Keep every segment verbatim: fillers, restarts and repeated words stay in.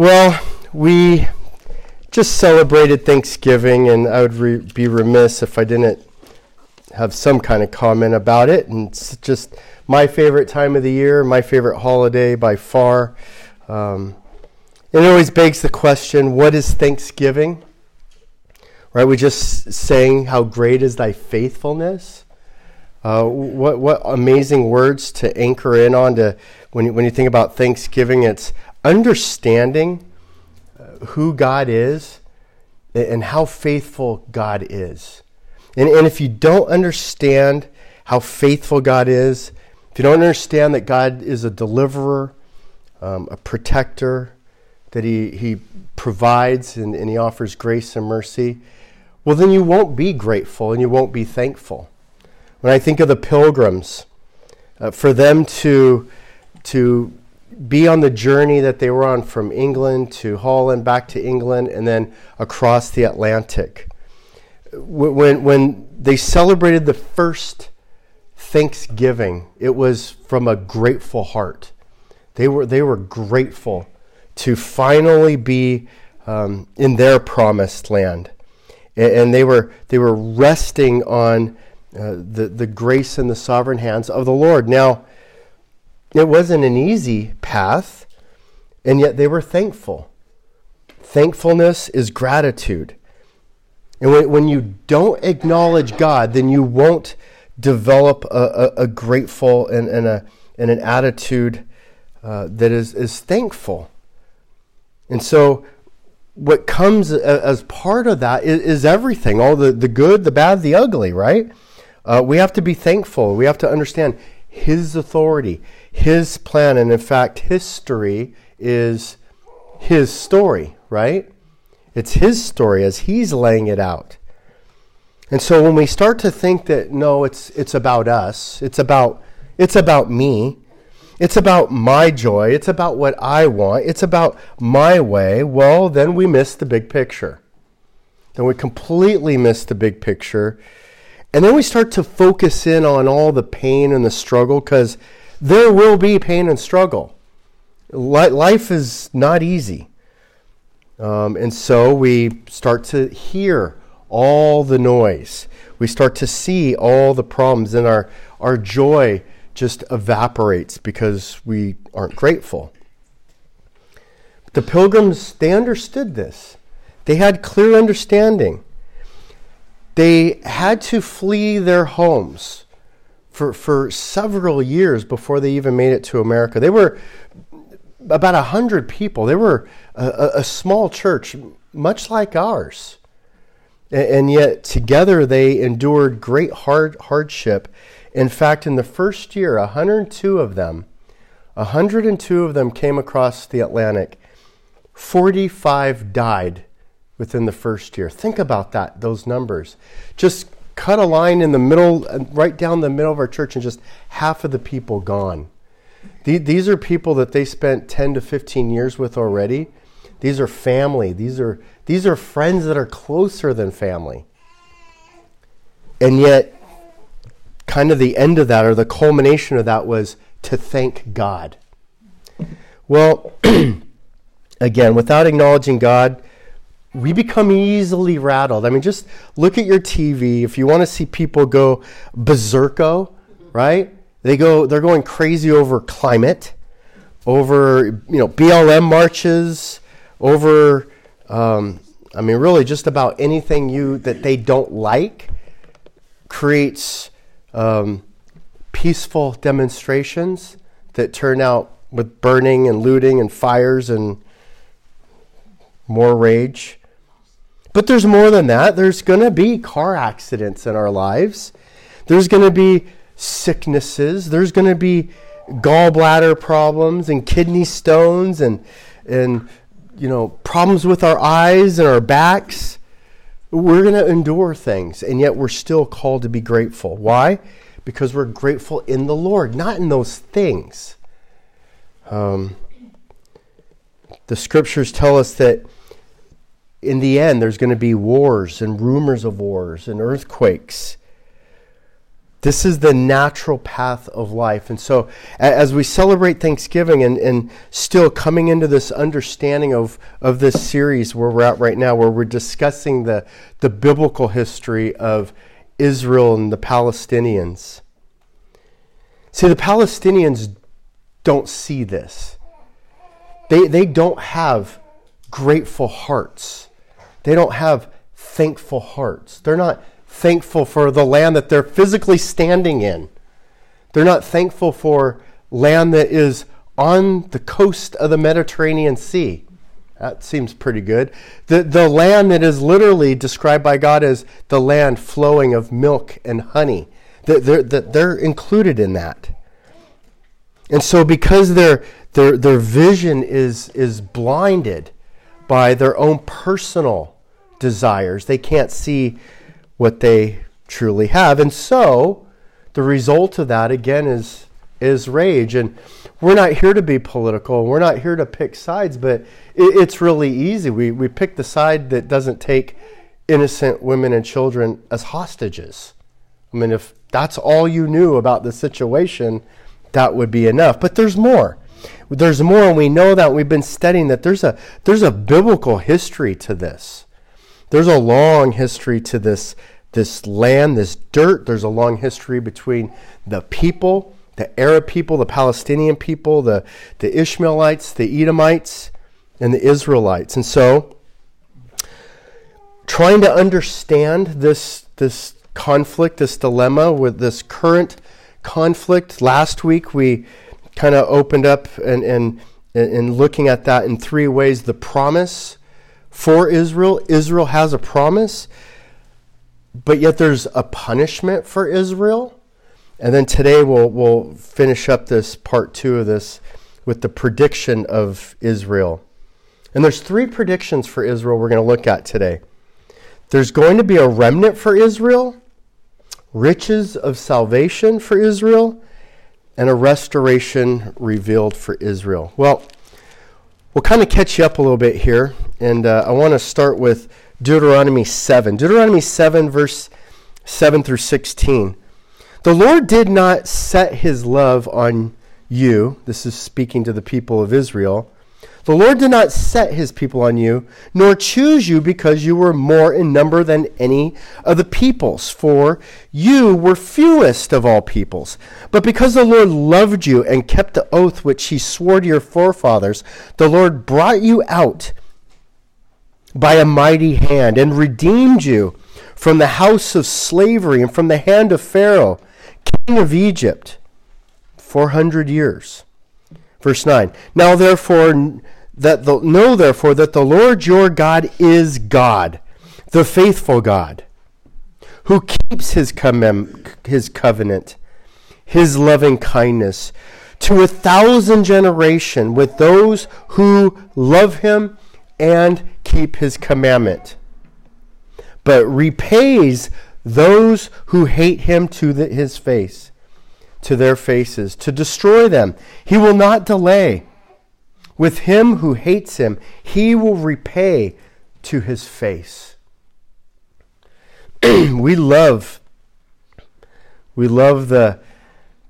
Well, we just celebrated Thanksgiving, and I would re- be remiss if I didn't have some kind of comment about it. And it's just my favorite time of the year, my favorite holiday by far. Um, it always begs the question, what is Thanksgiving? Right, we just sang, "How great is thy faithfulness." Uh, what what amazing words to anchor in on. To when you, when you think about Thanksgiving, it's understanding who God is and how faithful God is. And, and if you don't understand how faithful God is, if you don't understand that God is a deliverer, um, a protector, that he, he provides and, and he offers grace and mercy, well, then you won't be grateful and you won't be thankful. When I think of the pilgrims, uh, for them to to be on the journey that they were on from England to Holland, back to England, and then across the Atlantic. When, when they celebrated the first Thanksgiving, it was from a grateful heart. They were, they were grateful to finally be um, in their promised land. And, and they were, they were resting on uh, the, the grace and the sovereign hands of the Lord. Now, it wasn't an easy path, and yet they were thankful. Thankfulness is gratitude. And when, when you don't acknowledge God, then you won't develop a, a, a grateful and, and, a, and an attitude uh, that is, is thankful. And so what comes as part of that is, is everything, all the, the good, the bad, the ugly, right? Uh, we have to be thankful. We have to understand His authority, His plan, and in fact, history is His story, right? It's His story as He's laying it out. And so when we start to think that, no, it's it's about us, it's about it's about me, it's about my joy, it's about what I want, it's about my way, well, then we miss the big picture. Then we completely miss the big picture. And then we start to focus in on all the pain and the struggle, because there will be pain and struggle. Life is not easy. Um, and so we start to hear all the noise. We start to see all the problems, and our, our joy just evaporates because we aren't grateful. The pilgrims, they understood this. They had clear understanding. They had to flee their homes for, for several years before they even made it to America. They were about one hundred people. They were a, a small church, much like ours. And, and yet together they endured great hard hardship. In fact, in the first year, one hundred two of them, one hundred two of them came across the Atlantic. forty-five died within the first year. Think about that, those numbers. Just cut a line in the middle, right down the middle of our church, and just half of the people gone. These are people that they spent ten to fifteen years with already. These are family. These are these are friends that are closer than family. And yet, kind of the end of that, or the culmination of that, was to thank God. Well, again, without acknowledging God, we become easily rattled. I mean, just look at your T V. If you want to see people go berserko, right? They go, they're going crazy over climate, over, you know, B L M marches, over, um, I mean, really just about anything you that they don't like creates um, peaceful demonstrations that turn out with burning and looting and fires and more rage. But there's more than that. There's going to be car accidents in our lives. There's going to be sicknesses. There's going to be gallbladder problems and kidney stones and, and you know, problems with our eyes and our backs. We're going to endure things, and yet we're still called to be grateful. Why? Because we're grateful in the Lord, not in those things. Um, the scriptures tell us that in the end, there's going to be wars and rumors of wars and earthquakes. This is the natural path of life. And so as we celebrate Thanksgiving and, and still coming into this understanding of, of this series where we're at right now, where we're discussing the, the biblical history of Israel and the Palestinians. See, the Palestinians don't see this. They, they don't have grateful hearts. They don't have thankful hearts. They're not thankful for the land that they're physically standing in. They're not thankful for land that is on the coast of the Mediterranean Sea. That seems pretty good. The, the land that is literally described by God as the land flowing of milk and honey. They're, they're, they're included in that. And so because their their their vision is is blinded by their own personal desires, they can't see what they truly have. And so the result of that, again, is, is rage. And we're not here to be political. We're not here to pick sides, but it, it's really easy. We, we pick the side that doesn't take innocent women and children as hostages. I mean, if that's all you knew about the situation, that would be enough. But there's more. There's more, and we know that. We've been studying that there's a there's a biblical history to this. There's a long history to this, this land, this dirt. There's a long history between the people, the Arab people, the Palestinian people, the, the Ishmaelites, the Edomites, and the Israelites. And so trying to understand this, this conflict, this dilemma with this current conflict, last week we kind of opened up and, and, and looking at that in three ways. The promise for Israel. Israel has a promise, but yet there's a punishment for Israel. And then today we'll we'll finish up this part two of this with the prediction of Israel. And there's three predictions for Israel we're going to look at today. There's going to be a remnant for Israel, riches of salvation for Israel, and a restoration revealed for Israel. Well, we'll kind of catch you up a little bit here, and uh, I want to start with Deuteronomy seven. Deuteronomy seven, verse seven through sixteen. The Lord did not set his love on you. This is speaking to the people of Israel. The Lord did not set his people on you, nor choose you because you were more in number than any of the peoples, for you were fewest of all peoples. But because the Lord loved you and kept the oath which he swore to your forefathers, the Lord brought you out by a mighty hand and redeemed you from the house of slavery and from the hand of Pharaoh, king of Egypt, four hundred years. Verse nine, now therefore, that the, know therefore that the Lord your God is God, the faithful God, who keeps his, com- his covenant, his loving kindness to a thousand generation with those who love him and keep his commandment, but repays those who hate him to the, his face. to their faces, to destroy them. He will not delay. With him who hates him, he will repay to his face. We love, we love the,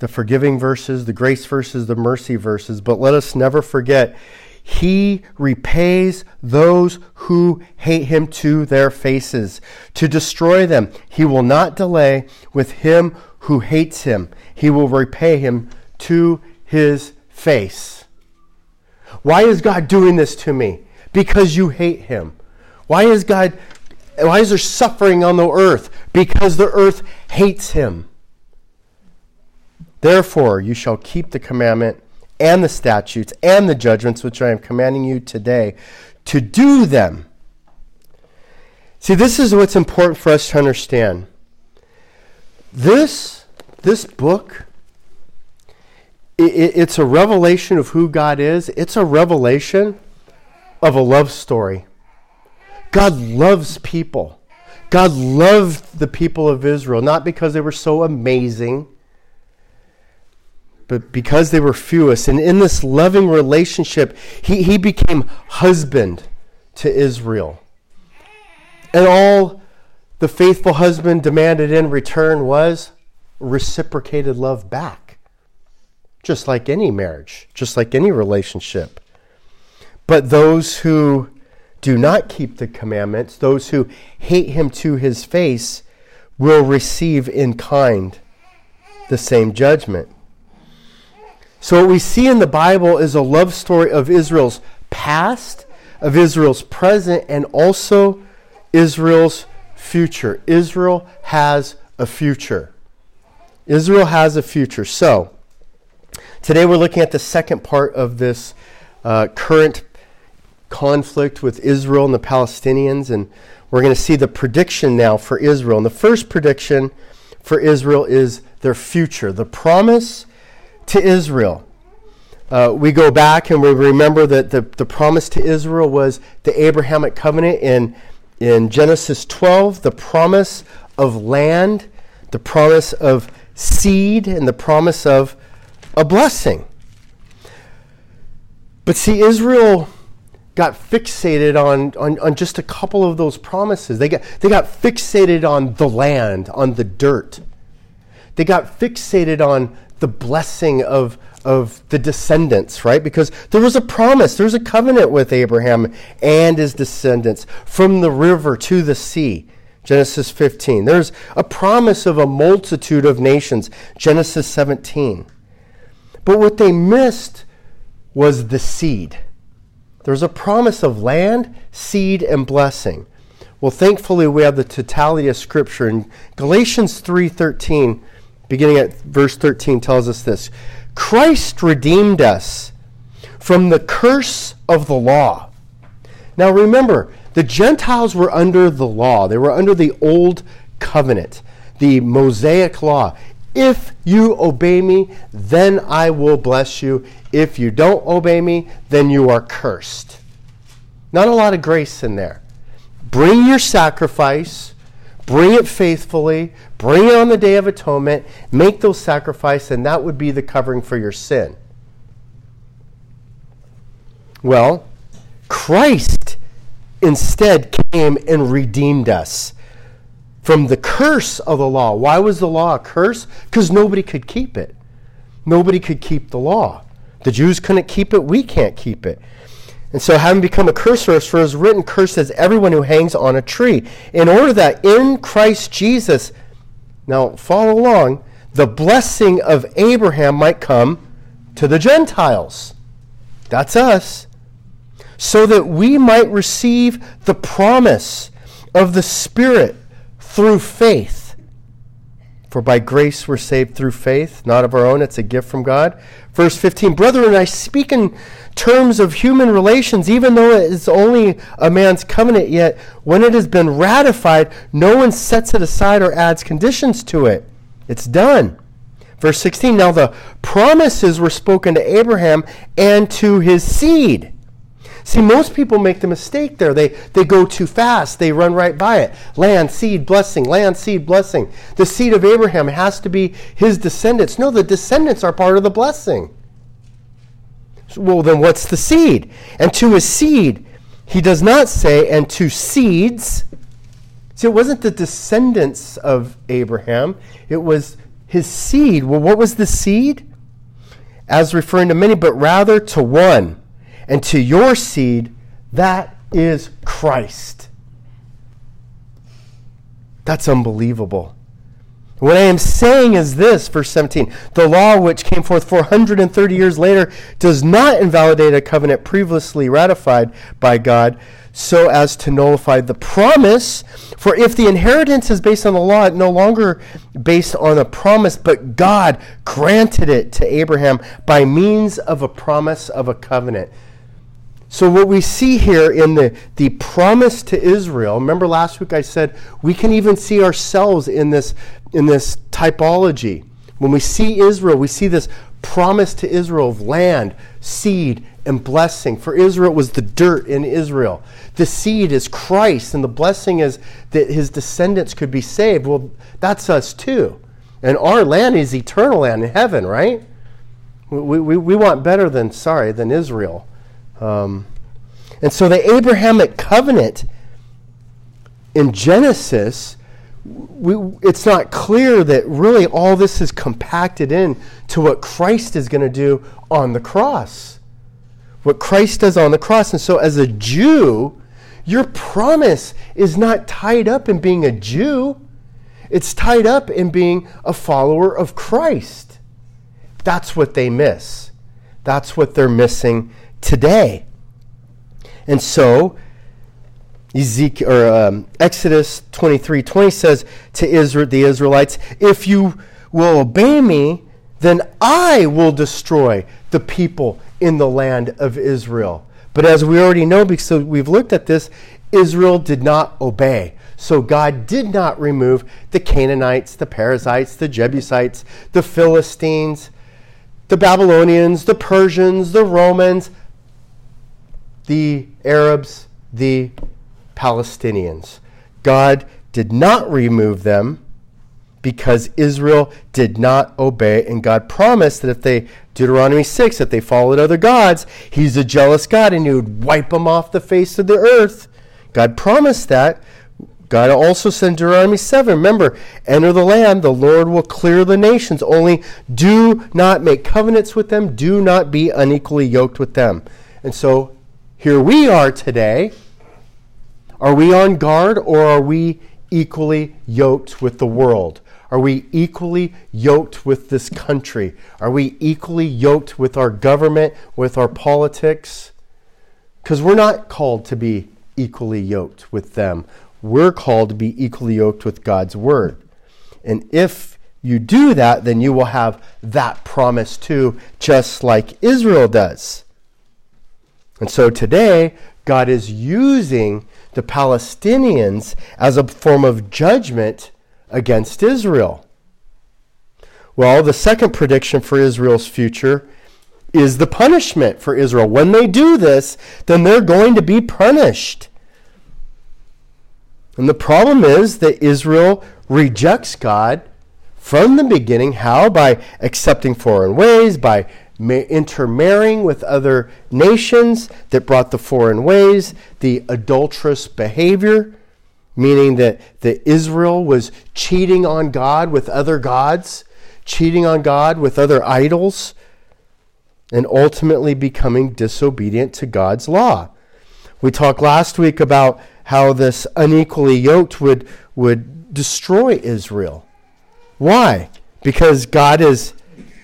the forgiving verses, the grace verses, the mercy verses, but let us never forget, he repays those who hate him to their faces, to destroy them. He will not delay. With him who hates him, he will repay him to his face. Why is God doing this to me? Because you hate him. Why is God, why is there suffering on the earth? Because the earth hates him. Therefore, you shall keep the commandment and the statutes and the judgments which I am commanding you today to do them. See, this is what's important for us to understand. This, this book, it, it's a revelation of who God is. It's a revelation of a love story. God loves people. God loved the people of Israel, not because they were so amazing, but because they were fewest. And in this loving relationship, he, he became husband to Israel. And all the faithful husband demanded in return was reciprocated love back, just like any marriage, just like any relationship. But those who do not keep the commandments, those who hate him to his face, will receive in kind the same judgment. So what we see in the Bible is a love story of Israel's past, of Israel's present, and also Israel's future. Israel has a future. Israel has a future. So today we're looking at the second part of this uh, current conflict with Israel and the Palestinians, and we're going to see the prediction now for Israel. And the first prediction for Israel is their future, the promise to Israel. Uh, we go back and we remember that the, the promise to Israel was the Abrahamic covenant in, in Genesis twelve, the promise of land, the promise of seed, and the promise of a blessing. But see, Israel got fixated on, on, on just a couple of those promises. They got, they got fixated on the land, on the dirt. They got fixated on the blessing of, of the descendants, right? Because there was a promise, there was a covenant with Abraham and his descendants from the river to the sea, Genesis fifteen. There's a promise of a multitude of nations, Genesis seventeen. But what they missed was the seed. There's a promise of land, seed, and blessing. Well, thankfully, we have the totality of Scripture. In Galatians three thirteen, beginning at verse thirteen, tells us this. Christ redeemed us from the curse of the law. Now, remember, the Gentiles were under the law. They were under the old covenant, the Mosaic law. If you obey me, then I will bless you. If you don't obey me, then you are cursed. Not a lot of grace in there. Bring your sacrifice. Bring it faithfully. Bring it on the Day of Atonement. Make those sacrifices, and that would be the covering for your sin. Well, Christ instead came and redeemed us from the curse of the law. Why was the law a curse? Because nobody could keep it. Nobody could keep the law. The Jews couldn't keep it. We can't keep it. And so having become a curse for us, for it is written, cursed is everyone who hangs on a tree. In order that in Christ Jesus, now follow along, the blessing of Abraham might come to the Gentiles. That's us. So that we might receive the promise of the Spirit through faith. For by grace we're saved through faith, not of our own. It's a gift from God. Verse fifteen, brethren, I speak in terms of human relations, even though it is only a man's covenant, yet when it has been ratified, no one sets it aside or adds conditions to it. It's done. Verse sixteen, now the promises were spoken to Abraham and to his seed. See, most people make the mistake there. They they go too fast. They run right by it. Land, seed, blessing. Land, seed, blessing. The seed of Abraham has to be his descendants. No, the descendants are part of the blessing. So, well, then what's the seed? And to his seed, he does not say, and to seeds. See, it wasn't the descendants of Abraham. It was his seed. Well, what was the seed? As referring to many, but rather to one. And to your seed, that is Christ. That's unbelievable. What I am saying is this, verse seventeen, the law which came forth four hundred thirty years later does not invalidate a covenant previously ratified by God so as to nullify the promise. For if the inheritance is based on the law, it's no longer based on a promise, but God granted it to Abraham by means of a promise of a covenant. So what we see here in the, the promise to Israel, remember last week I said we can even see ourselves in this, in this typology. When we see Israel, we see this promise to Israel of land, seed, and blessing. For Israel, it was the dirt in Israel. The seed is Christ, and the blessing is that his descendants could be saved. Well, that's us too. And our land is eternal land in heaven, right? We, we, we want better than, sorry, than Israel. Um, and so the Abrahamic covenant in Genesis we, it's not clear that really all this is compacted in to what Christ is going to do on the cross. What Christ does on the cross. And so as a Jew, your promise is not tied up in being a Jew. It's tied up in being a follower of Christ. That's what they miss. That's what they're missing today. And so Ezekiel, or, um, Exodus twenty-three twenty says to Israel, the Israelites, if you will obey me, then I will destroy the people in the land of Israel. But as we already know, because we've looked at this, Israel did not obey. So God did not remove the Canaanites, the Perizzites, the Jebusites, the Philistines, the Babylonians, the Persians, the Romans, the Arabs, the Palestinians. God did not remove them because Israel did not obey, and God promised that if they, Deuteronomy six, if they followed other gods, he's a jealous God and he would wipe them off the face of the earth. God promised that. God also said in Deuteronomy seven, remember, enter the land, the Lord will clear the nations, only do not make covenants with them, do not be unequally yoked with them. And so here we are today. Are we on guard, or are we equally yoked with the world? Are we equally yoked with this country? Are we equally yoked with our government, with our politics? Because we're not called to be equally yoked with them. We're called to be equally yoked with God's word. And if you do that, then you will have that promise too, just like Israel does. And so today, God is using the Palestinians as a form of judgment against Israel. Well, the second prediction for Israel's future is the punishment for Israel. When they do this, then they're going to be punished. And the problem is that Israel rejects God from the beginning. How? By accepting foreign ways, by intermarrying with other nations that brought the foreign ways, the adulterous behavior, meaning that, that Israel was cheating on God with other gods, cheating on God with other idols, and ultimately becoming disobedient to God's law. We talked last week about how this unequally yoked would, would destroy Israel. Why? Because God is...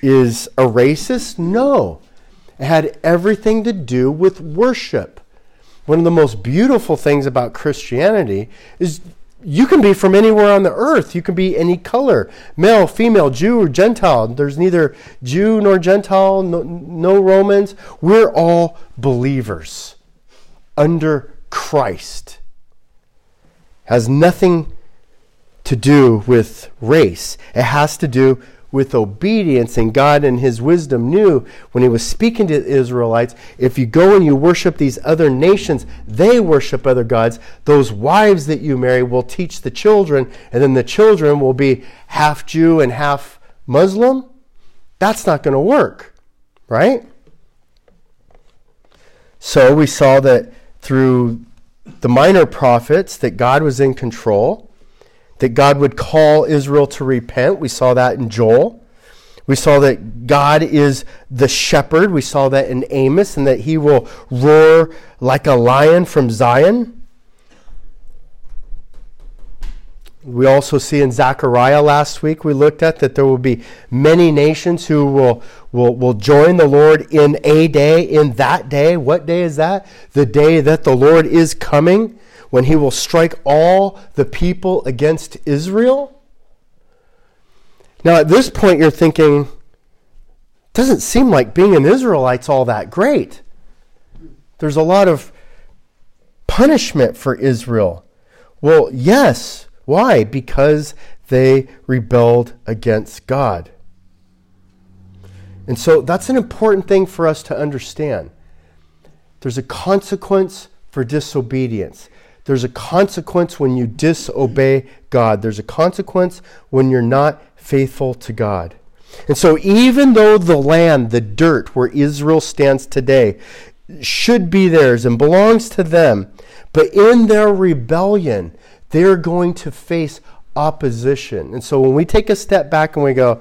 is a racist? No. It had everything to do with worship. One of the most beautiful things about Christianity is you can be from anywhere on the earth. You can be any color, male, female, Jew, or Gentile. There's neither Jew nor Gentile, no, no Romans. We're all believers under Christ. Has nothing to do with race. It has to do with obedience, and God in his wisdom knew when he was speaking to the Israelites, if you go and you worship these other nations, they worship other gods, those wives that you marry will teach the children, and then the children will be half Jew and half Muslim. That's not going to work, right? So we saw that through the minor prophets that God was in control, that God would call Israel to repent. We saw that in Joel. We saw that God is the shepherd. We saw that in Amos, and that he will roar like a lion from Zion. We also see in Zechariah last week we looked at that there will be many nations who will, will, will join the Lord in a day, in that day. What day is that? The day that the Lord is coming, when he will strike all the people against Israel. Now at this point you're thinking, it doesn't seem like being an Israelite's all that great. There's a lot of punishment for Israel. Well, yes. Why? Because they rebelled against God. And so that's an important thing for us to understand. There's a consequence for disobedience. There's a consequence when you disobey God. There's a consequence when you're not faithful to God. And so even though the land, the dirt where Israel stands today, should be theirs and belongs to them, but in their rebellion, they're going to face opposition. And so when we take a step back and we go,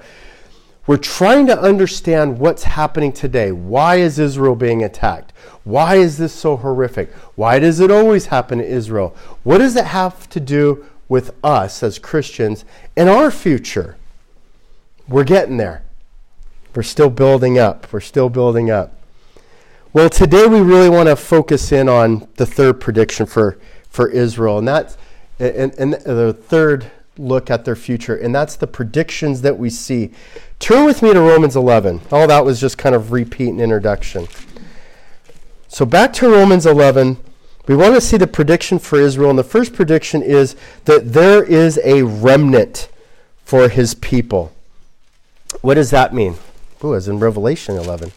we're trying to understand what's happening today. Why is Israel being attacked? Why is this so horrific? Why does it always happen to Israel? What does it have to do with us as Christians and our future? We're getting there. We're still building up. We're still building up. Well, today we really want to focus in on the third prediction for, for Israel, and that's and, and the third look at their future, and that's the predictions that we see. Turn with me to Romans eleven. All that was just kind of repeat and introduction. So back to Romans eleven, we want to see the prediction for Israel, and the first prediction is that there is a remnant for his people. What does that mean? Ooh, as in Revelation eleven.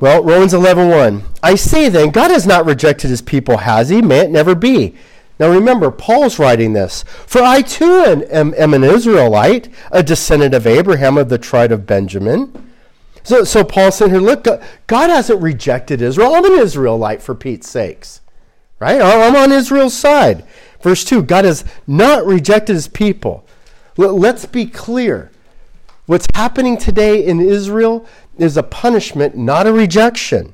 Well, Romans eleven one. I say then, God has not rejected his people, has he? May it never be. Now remember, Paul's writing this. For I too am, am an Israelite, a descendant of Abraham, of the tribe of Benjamin. So, so Paul's saying here, look, God hasn't rejected Israel. I'm an Israelite, for Pete's sakes. Right? I'm on Israel's side. Verse two, God has not rejected his people. Let's be clear. What's happening today in Israel is a punishment, not a rejection.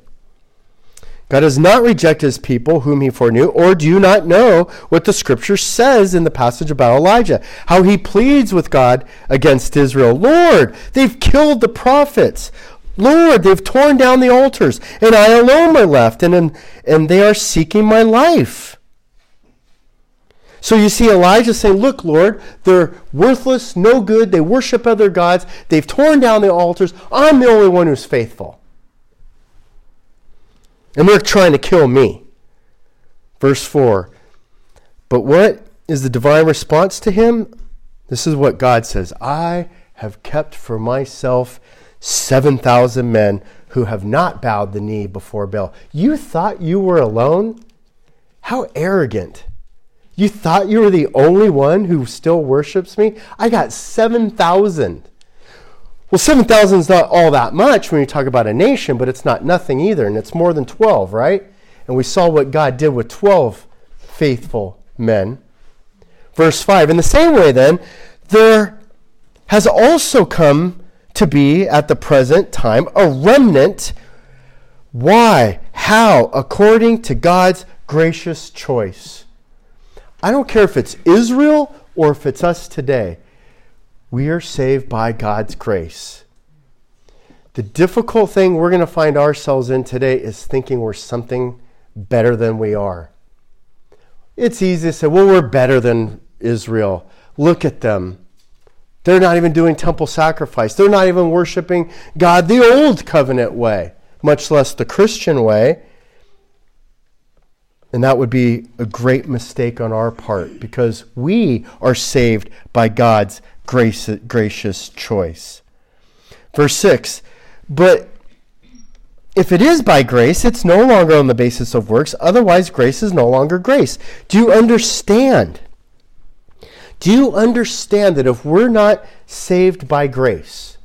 God does not reject his people whom he foreknew, or do you not know what the scripture says in the passage about Elijah, how he pleads with God against Israel. Lord, they've killed the prophets. Lord, they've torn down the altars, and I alone am left, and, and, and they are seeking my life. So you see Elijah saying, look, Lord, they're worthless, no good, they worship other gods, they've torn down the altars, I'm the only one who's faithful. And they're trying to kill me. Verse four. But what is the divine response to him? This is what God says. I have kept for myself seven thousand men who have not bowed the knee before Baal. You thought you were alone? How arrogant. You thought you were the only one who still worships me? I got seven thousand. Well, seven thousand is not all that much when you talk about a nation, but it's not nothing either, and it's more than twelve, right? And we saw what God did with twelve faithful men. Verse five, in the same way then, there has also come to be at the present time a remnant. Why? How? According to God's gracious choice. I don't care if it's Israel or if it's us today. We are saved by God's grace. The difficult thing we're going to find ourselves in today is thinking we're something better than we are. It's easy to say, well, we're better than Israel. Look at them. They're not even doing temple sacrifice. They're not even worshiping God the old covenant way, much less the Christian way. And that would be a great mistake on our part, because we are saved by God's grace, gracious choice. Verse six, but if it is by grace, it's no longer on the basis of works. Otherwise, grace is no longer grace. Do you understand? Do you understand that if we're not saved by grace,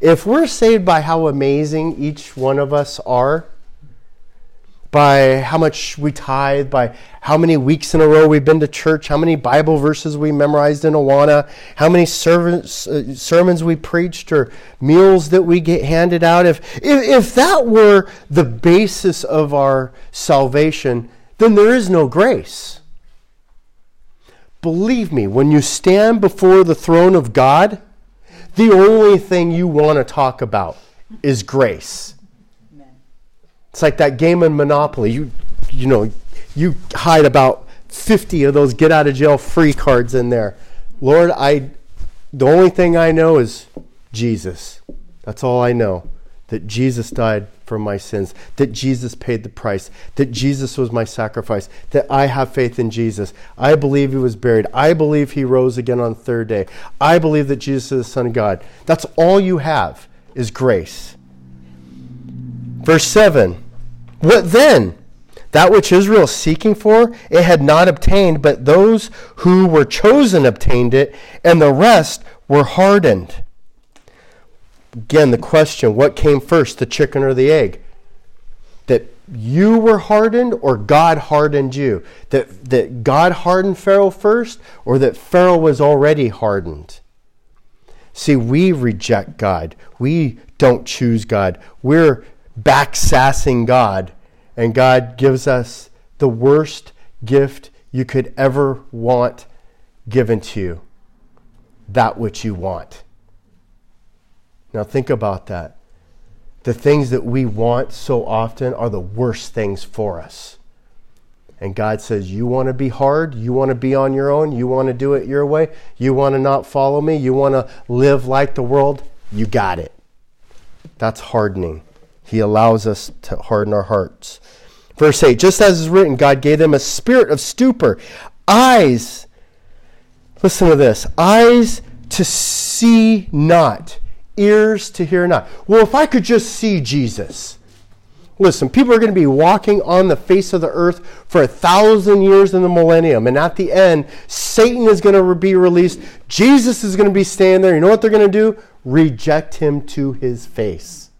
if we're saved by how amazing each one of us are, by how much we tithe, by how many weeks in a row we've been to church, how many Bible verses we memorized in Awana, how many servants, uh, sermons we preached or meals that we get handed out. If, if if that were the basis of our salvation, then there is no grace. Believe me, when you stand before the throne of God, the only thing you want to talk about is grace. It's like that game in Monopoly. You you know, you hide about fifty of those get out of jail free cards in there. Lord, I the only thing I know is Jesus. That's all I know. That Jesus died for my sins. That Jesus paid the price. That Jesus was my sacrifice. That I have faith in Jesus. I believe he was buried. I believe he rose again on the third day. I believe that Jesus is the Son of God. That's all you have is grace. Verse seven, what then? That which Israel is seeking for, it had not obtained, but those who were chosen obtained it, and the rest were hardened. Again, the question, what came first, the chicken or the egg? That you were hardened or God hardened you? That, that God hardened Pharaoh first, or that Pharaoh was already hardened? See, we reject God. We don't choose God. We're backsassing God, and God gives us the worst gift you could ever want given to you, that which you want. Now think about that. The things that we want so often are the worst things for us. And God says, you want to be hard? You want to be on your own? You want to do it your way? You want to not follow me? You want to live like the world? You got it. That's hardening. He allows us to harden our hearts. Verse eight, just as is written, God gave them a spirit of stupor, eyes, listen to this, eyes to see not, ears to hear not. Well, if I could just see Jesus. Listen, people are going to be walking on the face of the earth for a thousand years in the millennium. And at the end, Satan is going to be released. Jesus is going to be standing there. You know what they're going to do? Reject him to his face.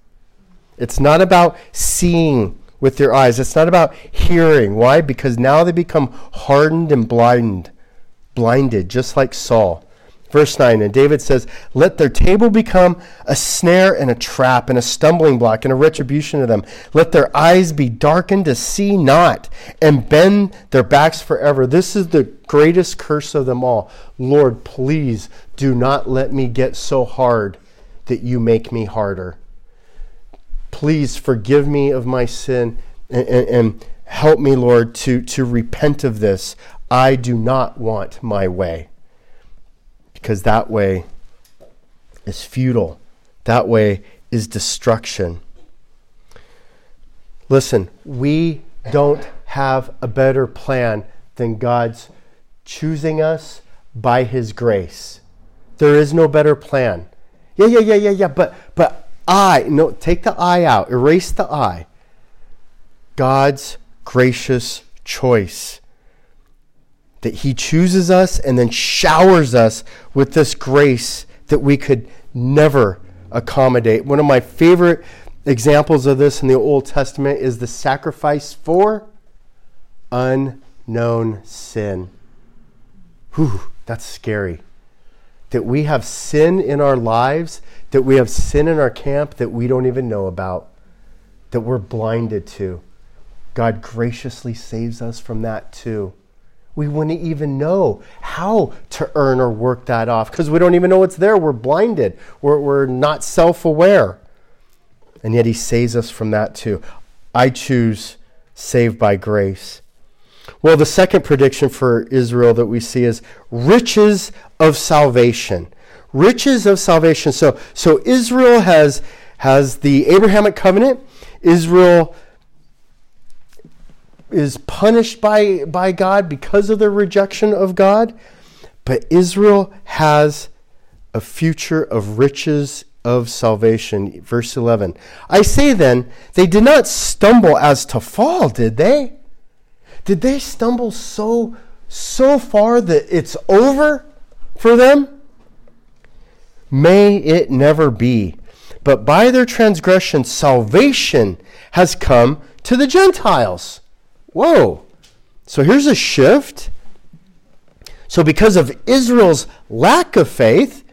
It's not about seeing with their eyes. It's not about hearing. Why? Because now they become hardened and blind, blinded, just like Saul. Verse nine, and David says, let their table become a snare and a trap and a stumbling block and a retribution to them. Let their eyes be darkened to see not, and bend their backs forever. This is the greatest curse of them all. Lord, please do not let me get so hard that you make me harder. Please forgive me of my sin, and, and, and help me, Lord, to, to repent of this. I do not want my way. Because that way is futile. That way is destruction. Listen, we don't have a better plan than God's choosing us by his grace. There is no better plan. Yeah, yeah, yeah, yeah, yeah. But but I, no, take the I out. Erase the I. God's gracious choice. That he chooses us and then showers us with this grace that we could never accommodate. One of my favorite examples of this in the Old Testament is the sacrifice for unknown sin. Whew, that's scary. That we have sin in our lives, that we have sin in our camp that we don't even know about, that we're blinded to. God graciously saves us from that too. We wouldn't even know how to earn or work that off because we don't even know it's there. We're blinded. We're, we're not self-aware. And yet he saves us from that too. I choose saved by grace. Well, the second prediction for Israel that we see is riches of salvation. Riches of salvation. So, so Israel has, has the Abrahamic covenant. Israel is punished by, by God because of their rejection of God. But Israel has a future of riches of salvation. Verse eleven. I say then, they did not stumble as to fall, did they? Did they stumble so, so far that it's over for them? May it never be. But by their transgression, salvation has come to the Gentiles. Whoa. So here's a shift. So because of Israel's lack of faith,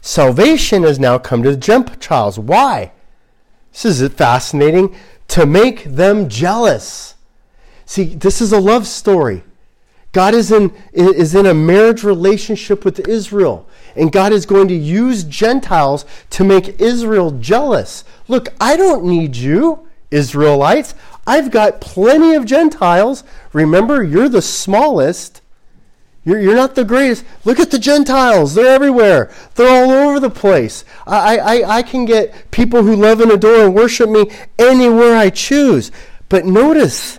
salvation has now come to the Gentiles. Why? This is fascinating. To make them jealous. See, this is a love story. God is in, is in a marriage relationship with Israel. And God is going to use Gentiles to make Israel jealous. Look, I don't need you, Israelites. I've got plenty of Gentiles. Remember, you're the smallest. You're, you're not the greatest. Look at the Gentiles. They're everywhere. They're all over the place. I, I, I can get people who love and adore and worship me anywhere I choose. But notice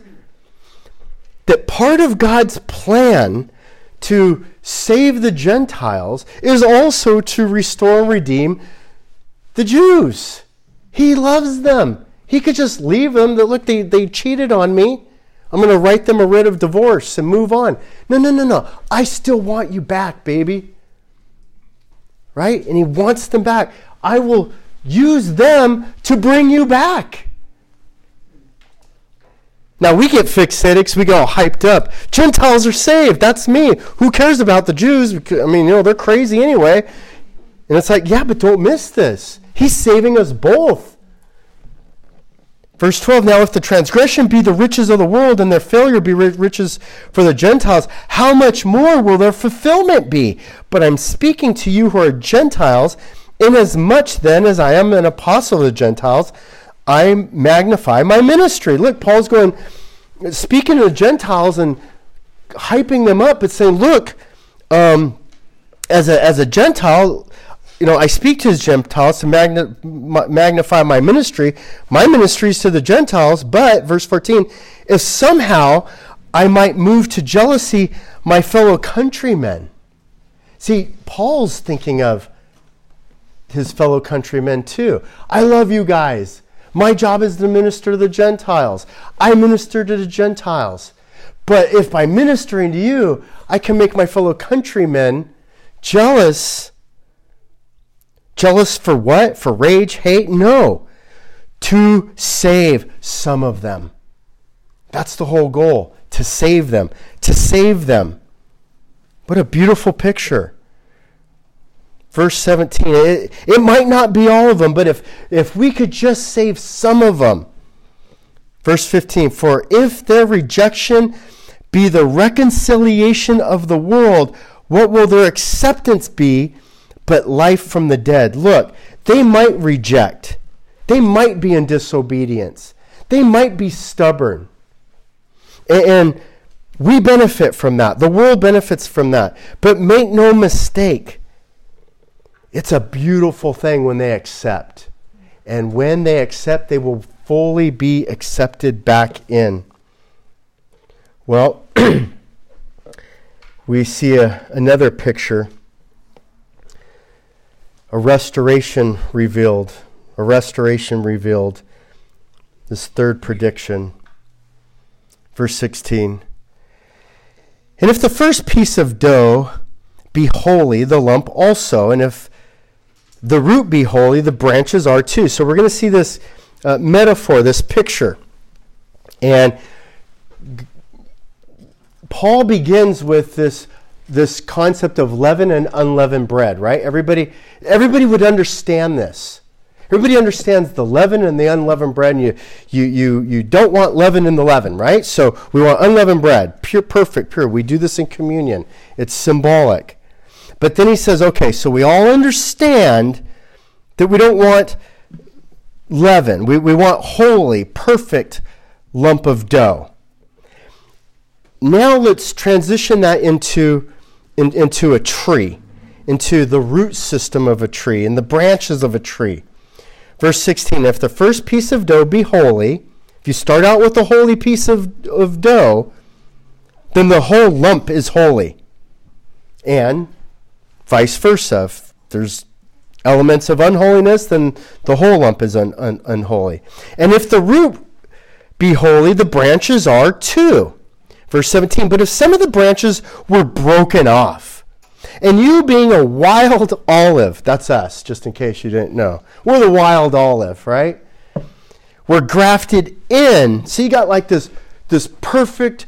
that part of God's plan to save the Gentiles is also to restore and redeem the Jews. He loves them. He could just leave them. That look, they, they cheated on me. I'm going to write them a writ of divorce and move on. No, no, no, no. I still want you back, baby. Right? And he wants them back. I will use them to bring you back. Now we get fixatics, we get all hyped up. Gentiles are saved, that's me. Who cares about the Jews? I mean, you know, they're crazy anyway. And it's like, yeah, but don't miss this. He's saving us both. Verse twelve, now if the transgression be the riches of the world and their failure be riches for the Gentiles, how much more will their fulfillment be? But I'm speaking to you who are Gentiles, inasmuch then as I am an apostle of the Gentiles, I magnify my ministry. Look, Paul's going, speaking to the Gentiles and hyping them up and saying, look, um, as a as a Gentile, you know, I speak to the Gentiles to magna, magnify my ministry. My ministry is to the Gentiles, but, verse fourteen, if somehow I might move to jealousy my fellow countrymen. See, Paul's thinking of his fellow countrymen too. I love you guys. My job is to minister to the Gentiles. I minister to the Gentiles. But if by ministering to you, I can make my fellow countrymen jealous. Jealous for what? For rage, hate? No. To save some of them. That's the whole goal. To save them. To save them. What a beautiful picture. Verse seventeen. It, it might not be all of them, but if, if we could just save some of them. Verse fifteen. For if their rejection be the reconciliation of the world, what will their acceptance be? But life from the dead. Look, they might reject. They might be in disobedience. They might be stubborn. And we benefit from that. The world benefits from that. But make no mistake, it's a beautiful thing when they accept. And when they accept, they will fully be accepted back in. Well, we see a, another picture. A restoration revealed. A restoration revealed. This third prediction. Verse sixteen. And if the first piece of dough be holy, the lump also. And if the root be holy, the branches are too. So we're going to see this uh, metaphor, this picture. And Paul begins with this This concept of leaven and unleavened bread, right? Everybody everybody would understand this. Everybody understands the leaven and the unleavened bread, and you you you you don't want leaven in the leaven, right? So we want unleavened bread, pure, perfect, pure. We do this in communion. It's symbolic. But then he says, okay, so we all understand that we don't want leaven. We we want holy, perfect lump of dough. Now let's transition that into into a tree, into the root system of a tree and the branches of a tree. Verse sixteen, if the first piece of dough be holy, if you start out with a holy piece of, of dough, then the whole lump is holy. And vice versa. If there's elements of unholiness, then the whole lump is un, un, unholy. And if the root be holy, the branches are too. Verse seventeen, but if some of the branches were broken off, and you being a wild olive, that's us, just in case you didn't know. We're the wild olive, right? We're grafted in. So you got like this, this perfect,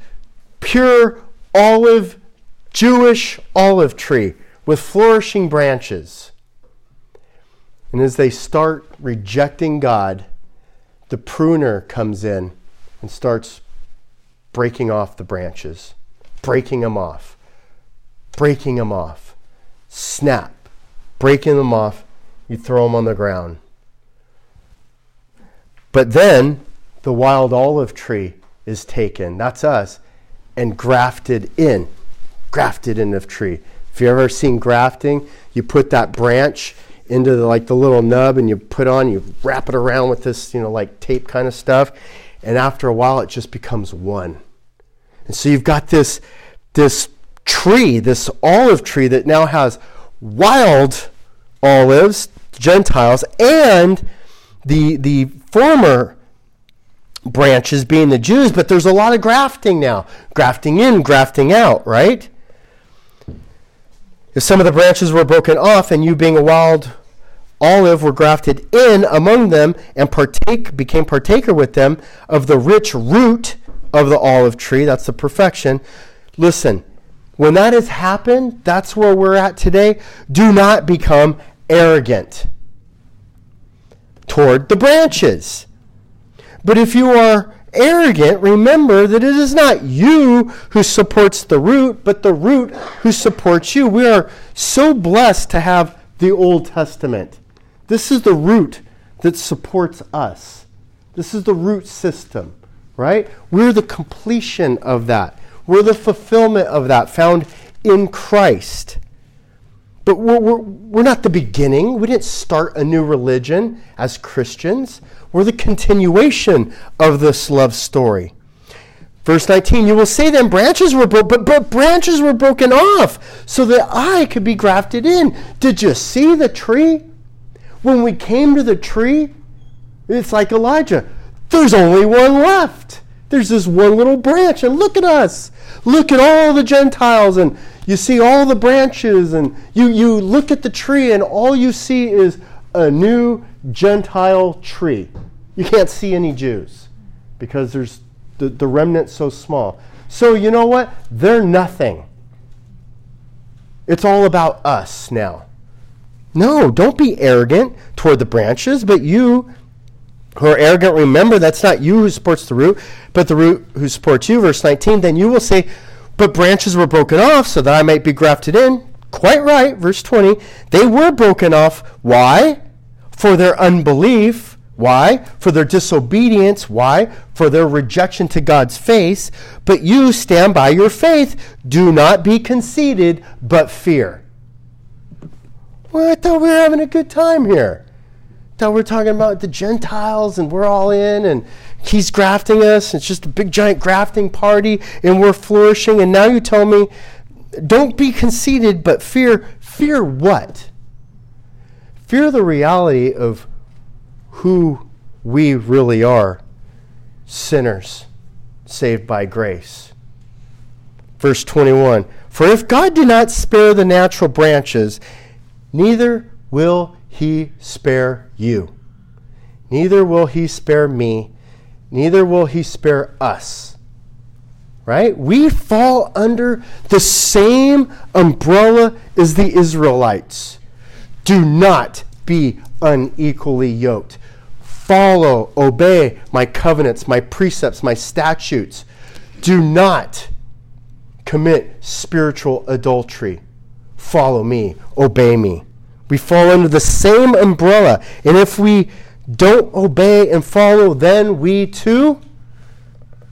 pure olive, Jewish olive tree with flourishing branches. And as they start rejecting God, the pruner comes in and starts breaking off the branches, breaking them off, breaking them off, snap, breaking them off, you throw them on the ground. But then the wild olive tree is taken, that's us, and grafted in, grafted in the tree. If you've ever seen grafting, you put that branch into the, like the little nub and you put on, you wrap it around with this, you know, like tape kind of stuff. And after a while, it just becomes one. And so you've got this, this tree, this olive tree that now has wild olives, Gentiles, and the, the former branches being the Jews. But there's a lot of grafting now. Grafting in, grafting out, right? If some of the branches were broken off and you being a wild olive were grafted in among them and partake became partaker with them of the rich root of the olive tree. That's the perfection. Listen, when that has happened, that's where we're at today. Do not become arrogant toward the branches. But if you are arrogant, remember that it is not you who supports the root, but the root who supports you. We are so blessed to have the Old Testament. This is the root that supports us. This is the root system, right? We're the completion of that. We're the fulfillment of that found in Christ. But we're, we're, we're not the beginning. We didn't start a new religion as Christians. We're the continuation of this love story. Verse nineteen, you will say then branches were broken, but, but branches were broken off so that I could be grafted in. Did you see the tree? When we came to the tree, it's like Elijah. There's only one left. There's this one little branch, and look at us. Look at all the Gentiles, and you see all the branches, and you, you look at the tree, and all you see is a new Gentile tree. You can't see any Jews because there's the, the remnant's so small. So you know what? They're nothing. It's all about us now. No, don't be arrogant toward the branches, but you who are arrogant, remember that's not you who supports the root, but the root who supports you. Verse nineteen, then you will say, but branches were broken off so that I might be grafted in. Quite right. Verse twenty, they were broken off. Why? For their unbelief. Why? For their disobedience. Why? For their rejection to God's face. But you stand by your faith. Do not be conceited, but fear. Well, I thought we were having a good time here. Thought we were talking about the Gentiles and we're all in and he's grafting us. It's just a big giant grafting party and we're flourishing. And now you tell me, don't be conceited, but fear. Fear what? Fear the reality of who we really are. Sinners saved by grace. Verse twenty-one, for if God did not spare the natural branches, neither will he spare you. Neither will he spare me. Neither will he spare us. Right? We fall under the same umbrella as the Israelites. Do not be unequally yoked. Follow, obey my covenants, my precepts, my statutes. Do not commit spiritual adultery. Follow me, obey me. We fall under the same umbrella. And if we don't obey and follow, then we too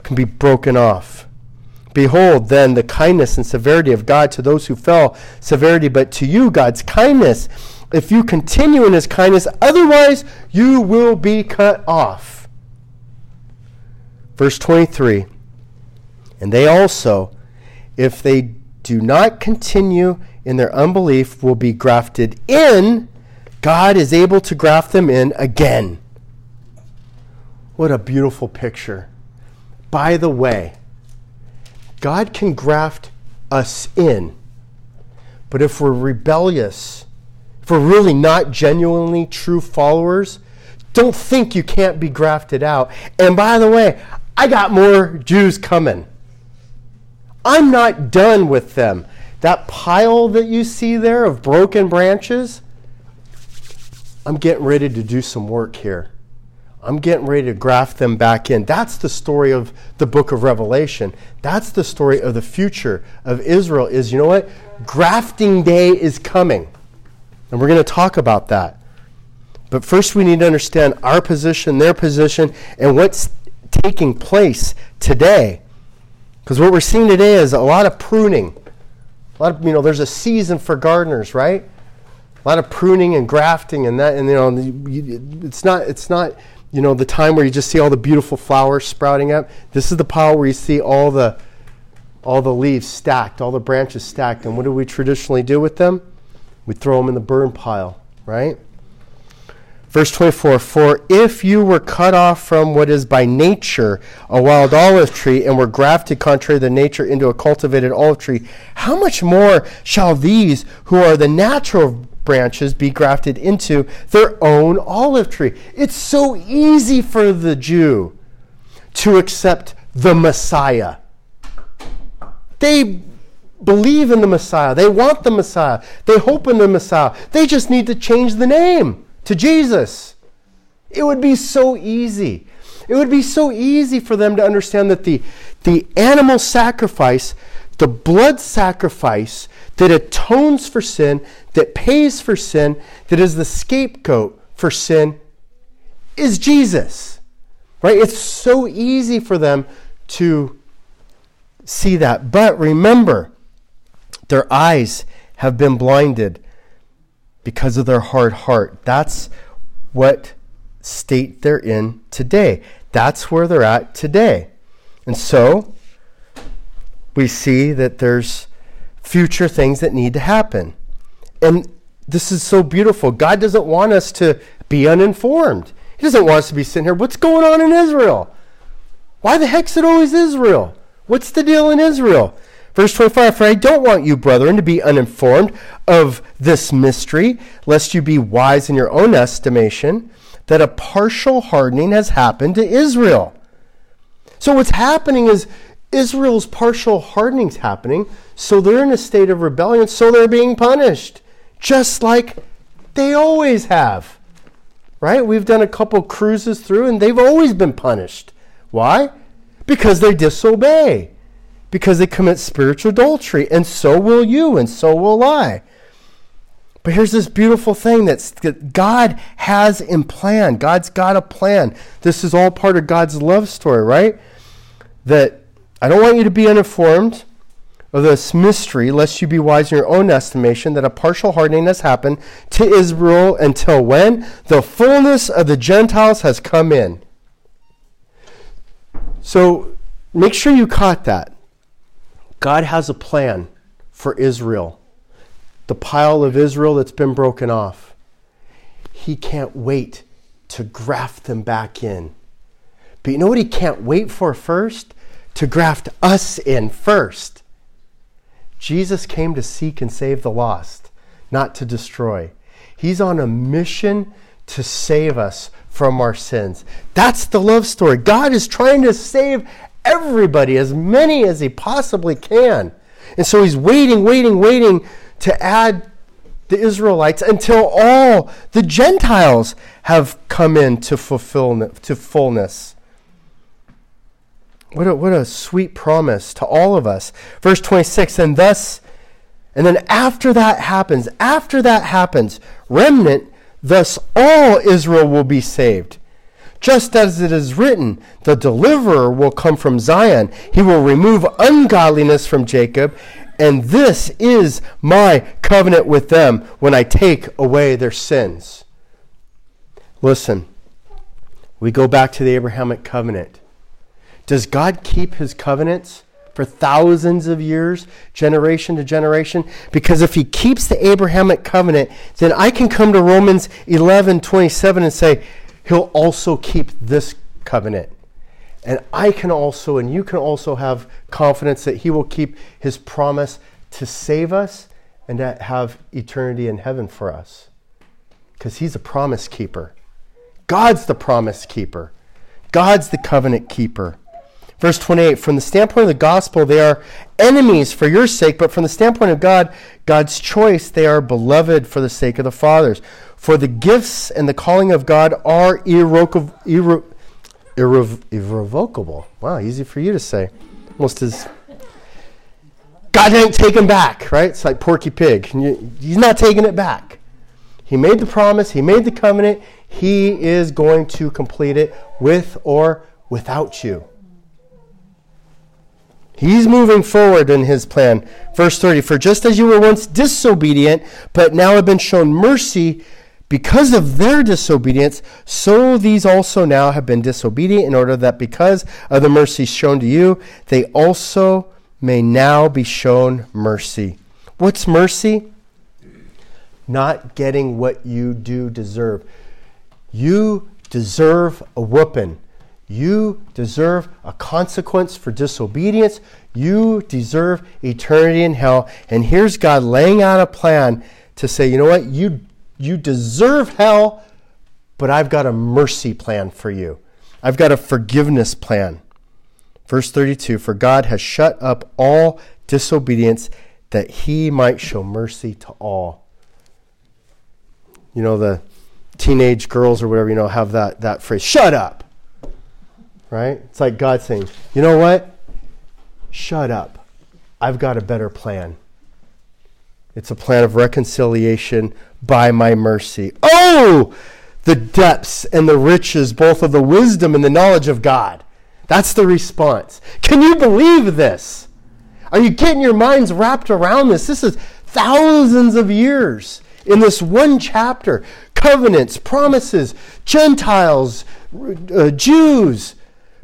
can be broken off. Behold, then, the kindness and severity of God to those who fell, severity, but to you, God's kindness. If you continue in his kindness, otherwise you will be cut off. Verse twenty-three, and they also, if they do not continue in their unbelief, will be grafted in. God is able to graft them in again. What a beautiful picture. By the way, God can graft us in. But if we're rebellious, if we're really not genuinely true followers, don't think you can't be grafted out. And by the way, I got more Jews coming. I'm not done with them. That pile that you see there of broken branches, I'm getting ready to do some work here. I'm getting ready to graft them back in. That's the story of the book of Revelation. That's the story of the future of Israel is, you know what? Grafting day is coming. And we're going to talk about that. But first we need to understand our position, their position, and what's taking place today. Because what we're seeing today is a lot of pruning. A lot of, you know, there's a season for gardeners, right? A lot of pruning and grafting and that, and you know, it's not, it's not, you know, the time where you just see all the beautiful flowers sprouting up. This is the pile where you see all the, all the leaves stacked, all the branches stacked. And what do we traditionally do with them? We throw them in the burn pile, right? Verse twenty-four, for if you were cut off from what is by nature a wild olive tree and were grafted contrary to nature into a cultivated olive tree, how much more shall these who are the natural branches be grafted into their own olive tree? It's so easy for the Jew to accept the Messiah. They believe in the Messiah. They want the Messiah. They hope in the Messiah. They just need to change the name to Jesus. It would be so easy. It would be so easy for them to understand that the, the animal sacrifice, the blood sacrifice that atones for sin, that pays for sin, that is the scapegoat for sin, is Jesus. Right? It's so easy for them to see that. But remember, their eyes have been blinded because of their hard heart. That's what state they're in today. That's where they're at today. And so we see that there's future things that need to happen. And this is so beautiful. God doesn't want us to be uninformed. He doesn't want us to be sitting here, what's going on in Israel? Why the heck's it always Israel? What's the deal in Israel? Verse twenty-five, for I don't want you, brethren, to be uninformed of this mystery, lest you be wise in your own estimation, that a partial hardening has happened to Israel. So what's happening is Israel's partial hardening's happening, so they're in a state of rebellion, so they're being punished, just like they always have. Right? We've done a couple cruises through, and they've always been punished. Why? Because they disobey. Because they commit spiritual adultery. And so will you, and so will I. But here's this beautiful thing that's, that God has in plan. God's got a plan. This is all part of God's love story, right? That I don't want you to be uninformed of this mystery, lest you be wise in your own estimation, that a partial hardening has happened to Israel until when? The fullness of the Gentiles has come in. So make sure you caught that. God has a plan for Israel. The pile of Israel that's been broken off. He can't wait to graft them back in. But you know what he can't wait for first? To graft us in first. Jesus came to seek and save the lost, not to destroy. He's on a mission to save us from our sins. That's the love story. God is trying to save everybody, as many as he possibly can. And so he's waiting, waiting, waiting to add the Israelites until all the Gentiles have come in to fulfill to fullness. What a, what a sweet promise to all of us. Verse twenty-six, and thus, and then after that happens, after that happens, remnant, thus all Israel will be saved. Just as it is written, the deliverer will come from Zion. He will remove ungodliness from Jacob. And this is my covenant with them when I take away their sins. Listen, we go back to the Abrahamic covenant. Does God keep his covenants for thousands of years, generation to generation? Because if he keeps the Abrahamic covenant, then I can come to Romans eleven twenty-seven and say, he'll also keep this covenant. And I can also, and you can also have confidence that he will keep his promise to save us and to have eternity in heaven for us. Because he's a promise keeper. God's the promise keeper. God's the covenant keeper. Verse twenty-eight, from the standpoint of the gospel, they are enemies for your sake, but from the standpoint of God, God's choice, they are beloved for the sake of the fathers. For the gifts and the calling of God are irrevo- irre- irrevo- irrevocable. Wow, easy for you to say. Almost as God didn't take him back, right? It's like Porky Pig. He's not taking it back. He made the promise. He made the covenant. He is going to complete it with or without you. He's moving forward in his plan. Verse thirty, for just as you were once disobedient, but now have been shown mercy because of their disobedience, so these also now have been disobedient in order that because of the mercy shown to you, they also may now be shown mercy. What's mercy? Not getting what you do deserve. You deserve a whooping. You deserve a consequence for disobedience. You deserve eternity in hell. And here's God laying out a plan to say, you know what? You, you deserve hell, but I've got a mercy plan for you. I've got a forgiveness plan. Verse thirty-two, for God has shut up all disobedience that he might show mercy to all. You know, the teenage girls or whatever, you know, have that, that phrase, shut up, right? It's like God saying, you know what? Shut up. I've got a better plan. It's a plan of reconciliation by my mercy. Oh, the depths and the riches, both of the wisdom and the knowledge of God. That's the response. Can you believe this? Are you getting your minds wrapped around this? This is thousands of years in this one chapter. Covenants, promises, Gentiles, uh, Jews,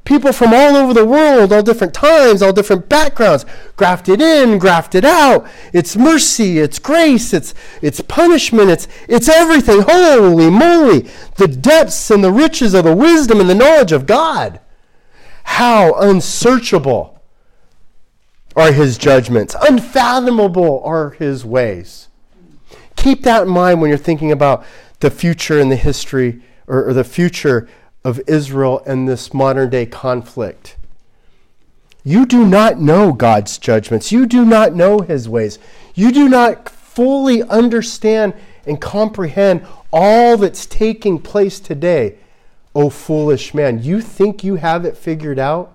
people from all over the world, all different times, all different backgrounds, grafted in, grafted out. It's mercy, it's grace, it's it's punishment, it's it's everything. Holy moly, the depths and the riches of the wisdom and the knowledge of God. How unsearchable are his judgments. Unfathomable are his ways. Keep that in mind when you're thinking about the future and the history or, or the future of Israel and this modern day conflict. You do not know God's judgments. You do not know his ways. You do not fully understand and comprehend all that's taking place today. Oh, foolish man, you think you have it figured out?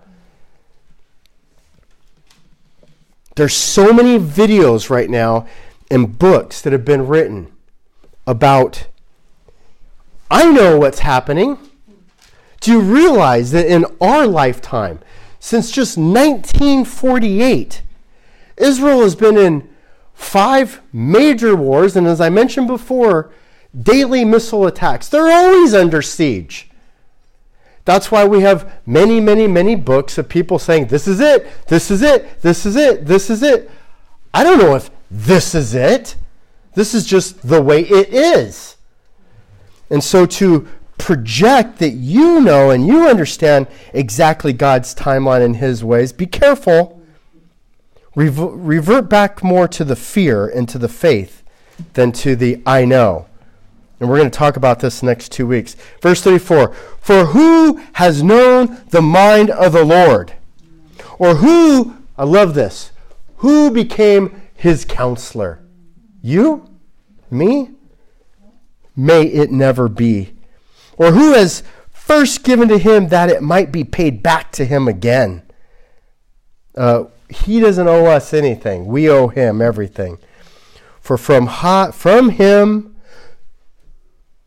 There's so many videos right now and books that have been written about, I know what's happening. Do you realize that in our lifetime, since just nineteen forty-eight, Israel has been in five major wars, and as I mentioned before, daily missile attacks. They're always under siege. That's why we have many, many, many books of people saying, this is it, this is it, this is it, this is it. I don't know if this is it. This is just the way it is. And so to project that you know and you understand exactly God's timeline and his ways, be careful. Rever- revert back more to the fear and to the faith than to the I know. And we're going to talk about this the next two weeks. Verse thirty-four, for who has known the mind of the Lord? Or who, I love this, who became his counselor? You? Me? May it never be. Or who has first given to him that it might be paid back to him again? Uh, he doesn't owe us anything. We owe him everything. For from ha- from him,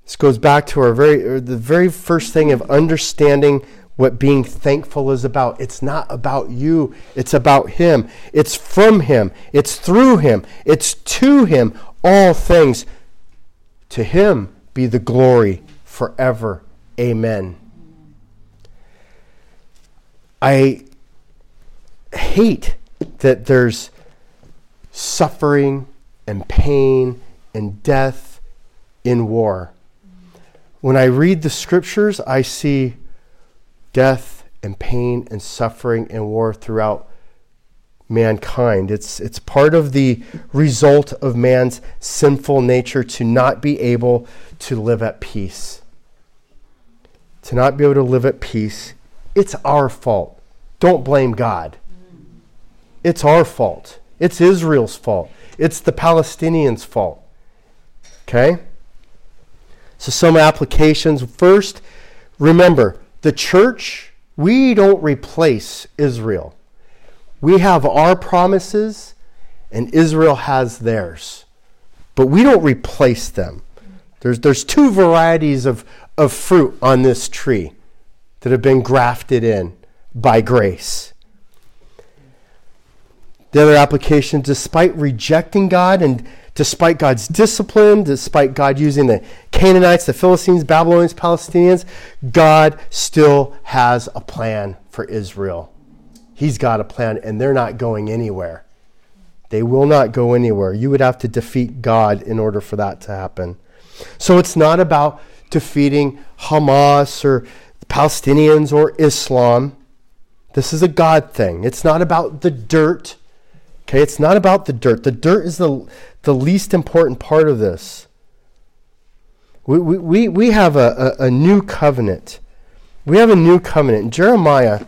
this goes back to our very the very first thing of understanding what being thankful is about. It's not about you. It's about him. It's from him. It's through him. It's to him. All things. To him be the glory forever. Amen. I hate that there's suffering and pain and death in war. When I read the scriptures, I see death and pain and suffering and war throughout mankind. It's it's part of the result of man's sinful nature to not be able to live at peace. To not be able to live at peace, it's our fault. Don't blame God. It's our fault. It's Israel's fault. It's the Palestinians' fault. Okay? So some applications. First, remember, the church, we don't replace Israel. We have our promises and Israel has theirs. But we don't replace them. There's there's two varieties of of fruit on this tree that have been grafted in by grace. The other application, despite rejecting God and despite God's discipline, despite God using the Canaanites, the Philistines, Babylonians, Palestinians, God still has a plan for Israel. He's got a plan, and they're not going anywhere. They will not go anywhere. You would have to defeat God in order for that to happen. So it's not about defeating Hamas or the Palestinians or Islam. This is a God thing. It's not about the dirt. Okay, it's not about the dirt. The dirt is the the least important part of this. We we we have a, a, a new covenant. We have a new covenant. Jeremiah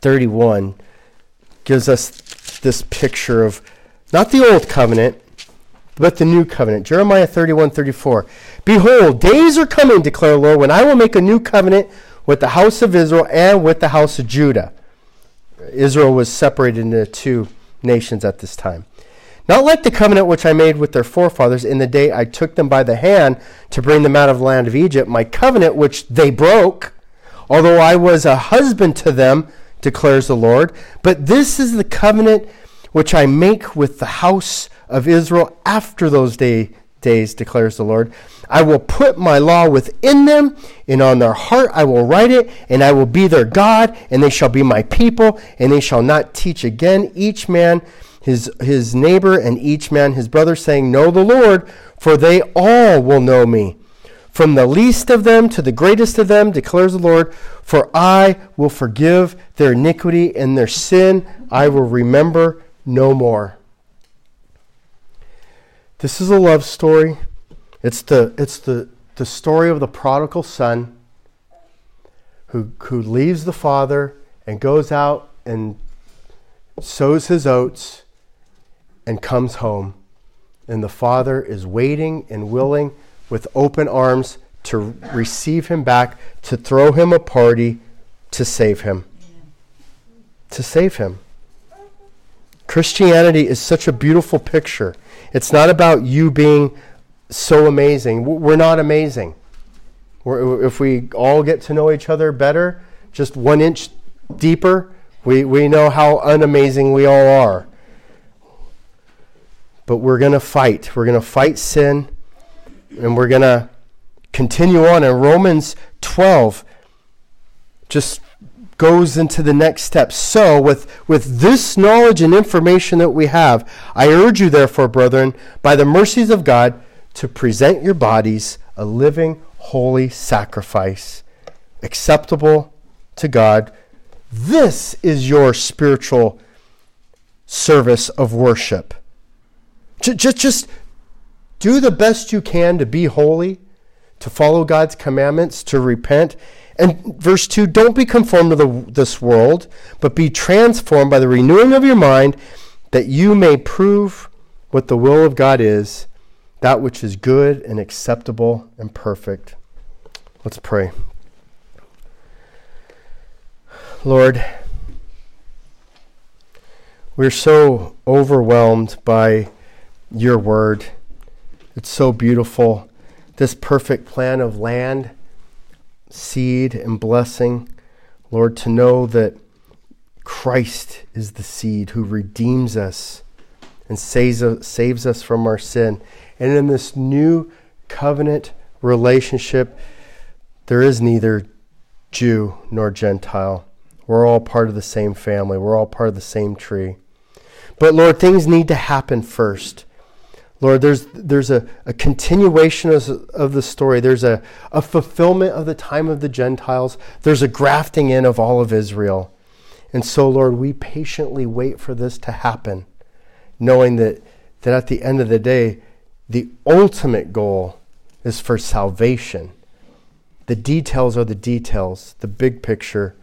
thirty-one gives us this picture of not the old covenant, but the new covenant. Jeremiah thirty-one thirty-four. Behold, days are coming, declare the Lord, when I will make a new covenant with the house of Israel and with the house of Judah. Israel was separated into two nations at this time. Not like the covenant which I made with their forefathers in the day I took them by the hand to bring them out of the land of Egypt, my covenant which they broke, although I was a husband to them, declares the Lord. But this is the covenant which I make with the house of Israel after those day, days, declares the Lord. I will put my law within them, and on their heart I will write it, and I will be their God, and they shall be my people, and they shall not teach again each man his his neighbor, and each man his brother, saying, Know the Lord, for they all will know me. From the least of them to the greatest of them, declares the Lord, for I will forgive their iniquity and their sin. I will remember no more. This is a love story. It's the it's the, the story of the prodigal son who who leaves the father and goes out and sows his oats and comes home. And the father is waiting and willing with open arms to receive him back, to throw him a party, to save him. To save him. Christianity is such a beautiful picture. It's not about you being so amazing. We're not amazing. We're, if we all get to know each other better, just one inch deeper, we, we know how unamazing we all are. But we're going to fight. We're going to fight sin, and we're going to continue on. And Romans twelve just goes into the next step. So with, with this knowledge and information that we have, I urge you therefore, brethren, by the mercies of God, to present your bodies a living, holy sacrifice, acceptable to God. This is your spiritual service of worship. Just, just do the best you can to be holy, to follow God's commandments, to repent. And verse two, don't be conformed to the, this world, but be transformed by the renewing of your mind, that you may prove what the will of God is, that which is good and acceptable and perfect. Let's pray. Lord, we're so overwhelmed by your word. It's so beautiful. This perfect plan of land, seed, and blessing, Lord, to know that Christ is the seed who redeems us and saves saves us from our sin. And in this new covenant relationship, there is neither Jew nor Gentile. We're all part of the same family. We're all part of the same tree. But Lord, things need to happen first. Lord, there's there's a, a continuation of, of the story. There's a, a fulfillment of the time of the Gentiles. There's a grafting in of all of Israel. And so, Lord, we patiently wait for this to happen, knowing that, that at the end of the day, the ultimate goal is for salvation. The details are the details. The big picture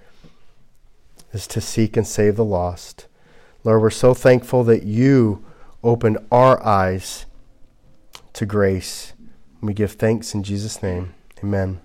is to seek and save the lost. Lord, we're so thankful that you opened our eyes to grace. We give thanks in Jesus' name. Amen.